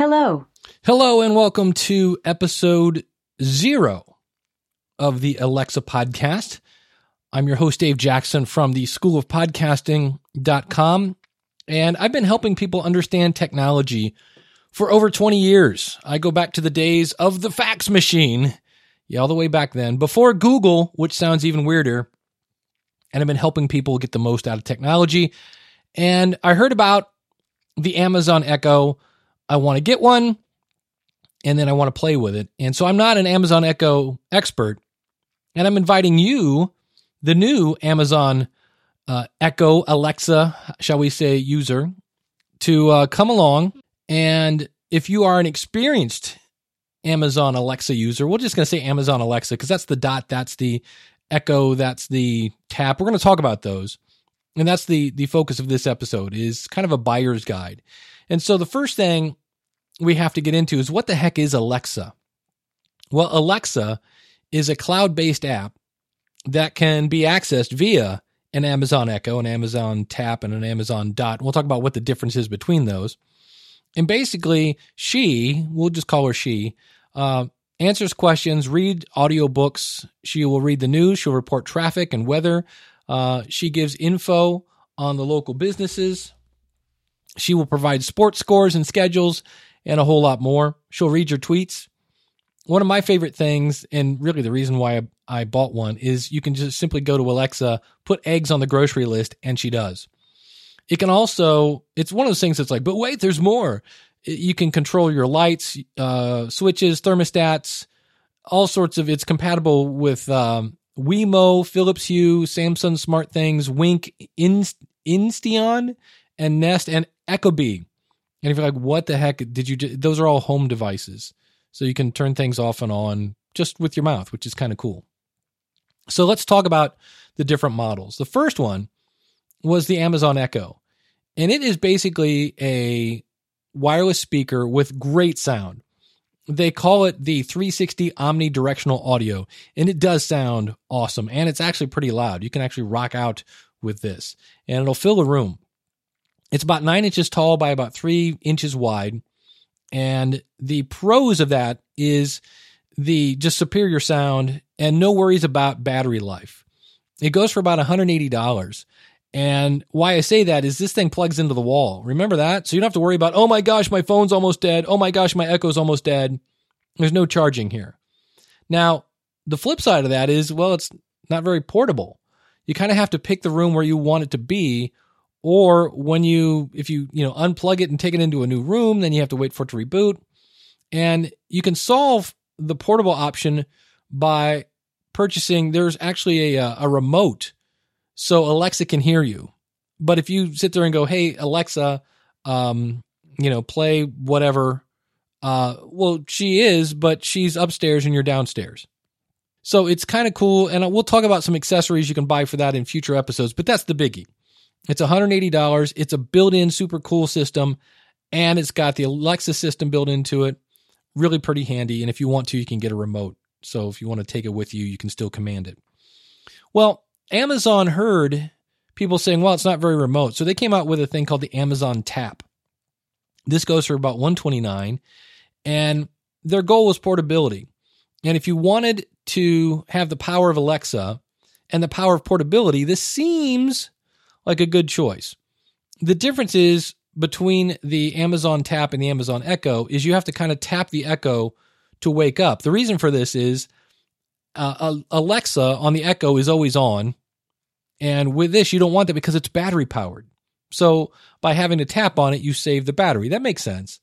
Hello. Hello, and welcome to episode 0 of the Alexa podcast. I'm your host, Dave Jackson, from the schoolofpodcasting.com, and I've been helping people understand technology for over 20 years. I go back to the days of the fax machine, all the way back then, before Google, which sounds even weirder, and I've been helping people get the most out of technology. And I heard about the Amazon Echo. I want to get one, and then I want to play with it. And so I'm not an Amazon Echo expert, and I'm inviting you, the new Amazon Echo Alexa, shall we say, user, to come along. And if you are an experienced Amazon Alexa user, we're just going to say Amazon Alexa because that's the Dot, that's the Echo, that's the Tap. We're going to talk about those. And that's the focus of this episode, is kind of a buyer's guide. And so the first thing we have to get into is, what the heck is Alexa? Well, Alexa is a cloud-based app that can be accessed via an Amazon Echo, an Amazon Tap, and an Amazon Dot. We'll talk about what the difference is between those. And basically, she, we'll just call her she, answers questions, read audiobooks. She will read the news. She'll report traffic and weather. She gives info on the local businesses. She will provide sports scores and schedules and a whole lot more. She'll read your tweets. One of my favorite things, and really the reason why I bought one, is you can just simply go to Alexa, put eggs on the grocery list, and she does. It can also, it's one of those things that's like, but wait, there's more. You can control your lights, switches, thermostats, all sorts of, it's compatible with Wemo, Philips Hue, Samsung SmartThings, Wink, Insteon, and Nest, and Echobee. And if you're like, what the heck did you do? Those are all home devices. So you can turn things off and on just with your mouth, which is kind of cool. So let's talk about the different models. The first one was the Amazon Echo. And it is basically a wireless speaker with great sound. They call it the 360 omnidirectional audio. And it does sound awesome. And it's actually pretty loud. You can actually rock out with this. And it'll fill the room. It's about 9 inches tall by about 3 inches wide. And the pros of that is the just superior sound and no worries about battery life. It goes for about $180. And why I say that is this thing plugs into the wall. Remember that? So you don't have to worry about, oh my gosh, my phone's almost dead. Oh my gosh, my Echo's almost dead. There's no charging here. Now, the flip side of that is, well, it's not very portable. You kind of have to pick the room where you want it to be. Or when you, if you, you know, unplug it and take it into a new room, then you have to wait for it to reboot. And you can solve the portable option by purchasing, there's actually a remote, so Alexa can hear you. But if you sit there and go, hey, Alexa, play whatever, well, she is, but she's upstairs and you're downstairs. So it's kind of cool. And we'll talk about some accessories you can buy for that in future episodes, but that's the biggie. It's $180. It's a built-in super cool system, and it's got the Alexa system built into it. Really pretty handy, and if you want to, you can get a remote. So if you want to take it with you, you can still command it. Well, Amazon heard people saying, well, it's not very remote. So they came out with a thing called the Amazon Tap. This goes for about $129, and their goal was portability. And if you wanted to have the power of Alexa and the power of portability, this seems like a good choice. The difference is between the Amazon Tap and the Amazon Echo is you have to kind of tap the Echo to wake up. The reason for this is Alexa on the Echo is always on. And with this, you don't want that because it's battery powered. So by having a tap on it, you save the battery. That makes sense.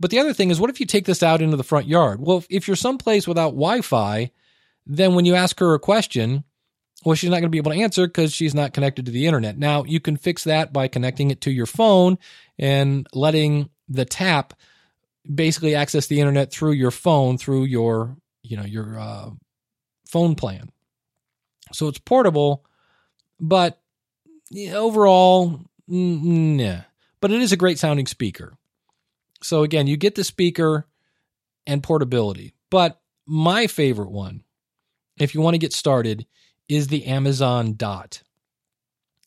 But the other thing is, what if you take this out into the front yard? Well, if you're someplace without Wi-Fi, then when you ask her a question, well, she's not going to be able to answer because she's not connected to the internet. Now, you can fix that by connecting it to your phone and letting the tap basically access the internet through your phone, through your, your phone plan. So it's portable, but overall, nah. But it is a great sounding speaker. So again, you get the speaker and portability. But my favorite one, if you want to get started, is the Amazon Dot,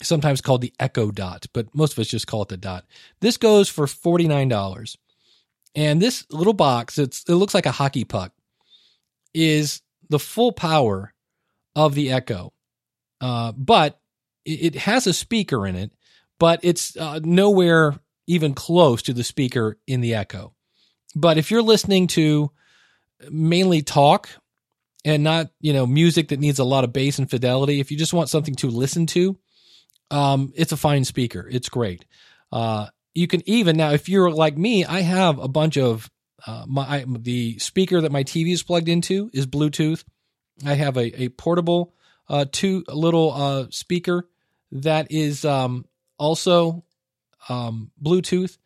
sometimes called the Echo Dot, but most of us just call it the Dot. This goes for $49. And this little box, it looks like a hockey puck, is the full power of the Echo. But it has a speaker in it, but it's nowhere even close to the speaker in the Echo. But if you're listening to mainly talk and not, music that needs a lot of bass and fidelity, if you just want something to listen to, it's a fine speaker. It's great. You can even, now, if you're like me, I have a bunch of, the speaker that my TV is plugged into is Bluetooth. I have a portable, little speaker that is, also, Bluetooth.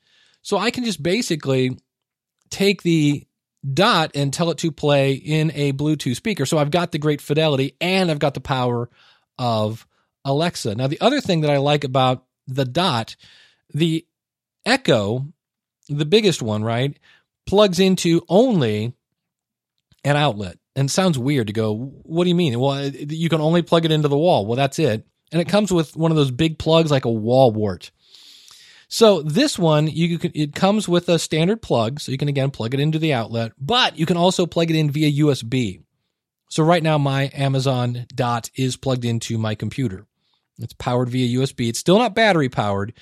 So I can just basically take the Dot and tell it to play in a Bluetooth speaker. So I've got the great fidelity and I've got the power of Alexa. Now, the other thing that I like about the Dot, the Echo, the biggest one, right, plugs into only an outlet. And it sounds weird to go, what do you mean? Well, you can only plug it into the wall. Well, that's it. And it comes with one of those big plugs like a wall wart. So this one, it comes with a standard plug, so you can, again, plug it into the outlet, but you can also plug it in via USB. So right now, my Amazon Dot is plugged into my computer. It's powered via USB. It's still not battery-powered,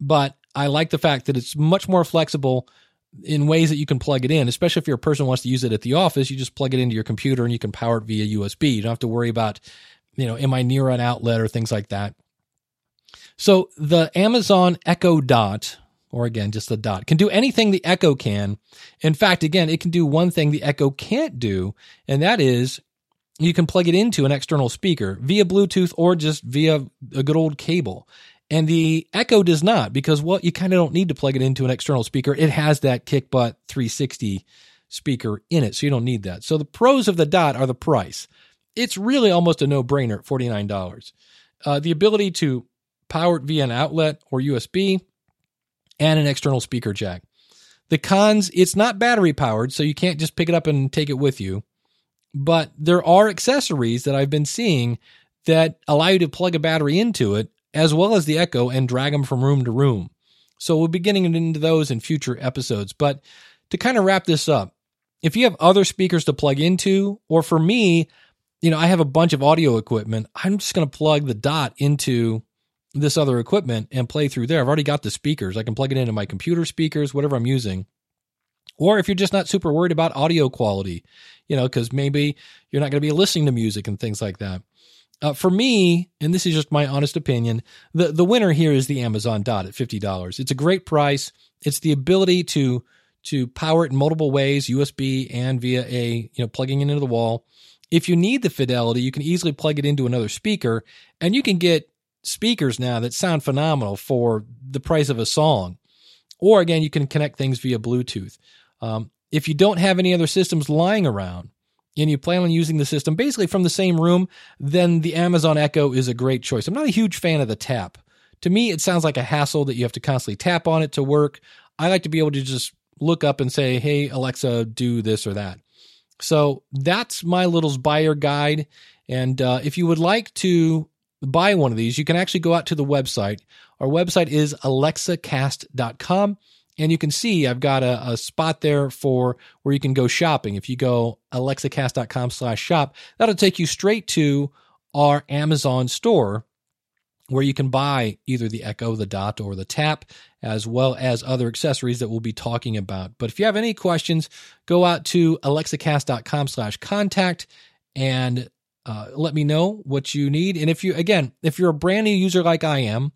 but I like the fact that it's much more flexible in ways that you can plug it in, especially if you're a person who wants to use it at the office. You just plug it into your computer, and you can power it via USB. You don't have to worry about, am I near an outlet or things like that. So the Amazon Echo Dot, or again, just the Dot, can do anything the Echo can. In fact, again, it can do one thing the Echo can't do, and that is you can plug it into an external speaker via Bluetooth or just via a good old cable. And the Echo does not because, you kind of don't need to plug it into an external speaker. It has that kick-butt 360 speaker in it, so you don't need that. So the pros of the Dot are the price. It's really almost a no-brainer at $49. The ability to powered via an outlet or USB, and an external speaker jack. The cons, it's not battery powered, so you can't just pick it up and take it with you. But there are accessories that I've been seeing that allow you to plug a battery into it, as well as the Echo, and drag them from room to room. So we'll be getting into those in future episodes. But to kind of wrap this up, if you have other speakers to plug into, or for me, I have a bunch of audio equipment, I'm just going to plug the Dot into this other equipment and play through there. I've already got the speakers. I can plug it into my computer speakers, whatever I'm using. Or if you're just not super worried about audio quality, because maybe you're not going to be listening to music and things like that. For me, and this is just my honest opinion, the winner here is the Amazon Dot at $50. It's a great price. It's the ability to power it in multiple ways, USB and via plugging it into the wall. If you need the fidelity, you can easily plug it into another speaker, and you can get speakers now that sound phenomenal for the price of a song. Or again, you can connect things via Bluetooth. If you don't have any other systems lying around and you plan on using the system basically from the same room, then the Amazon Echo is a great choice. I'm not a huge fan of the Tap. To me, it sounds like a hassle that you have to constantly tap on it to work. I like to be able to just look up and say, hey, Alexa, do this or that. So that's my little buyer guide. And if you would like to buy one of these, you can actually go out to the website. Our website is alexacast.com, and you can see I've got a spot there for where you can go shopping. If you go alexacast.com/shop, that'll take you straight to our Amazon store where you can buy either the Echo, the Dot, or the Tap, as well as other accessories that we'll be talking about. But if you have any questions, go out to alexacast.com/contact and let me know what you need. And if you're a brand new user like I am,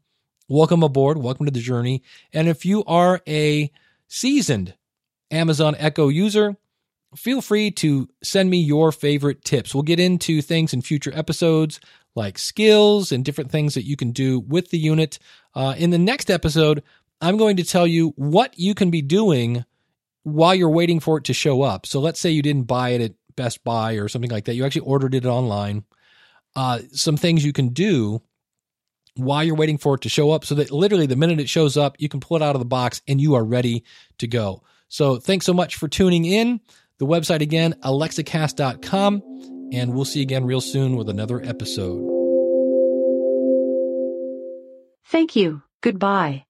welcome aboard. Welcome to the journey. And if you are a seasoned Amazon Echo user, feel free to send me your favorite tips. We'll get into things in future episodes like skills and different things that you can do with the unit. In the next episode, I'm going to tell you what you can be doing while you're waiting for it to show up. So let's say you didn't buy it at Best Buy or something like that. You actually ordered it online. Some things you can do while you're waiting for it to show up so that literally the minute it shows up, you can pull it out of the box and you are ready to go. So thanks so much for tuning in. The website again, alexacast.com, and we'll see you again real soon with another episode. Thank you. Goodbye.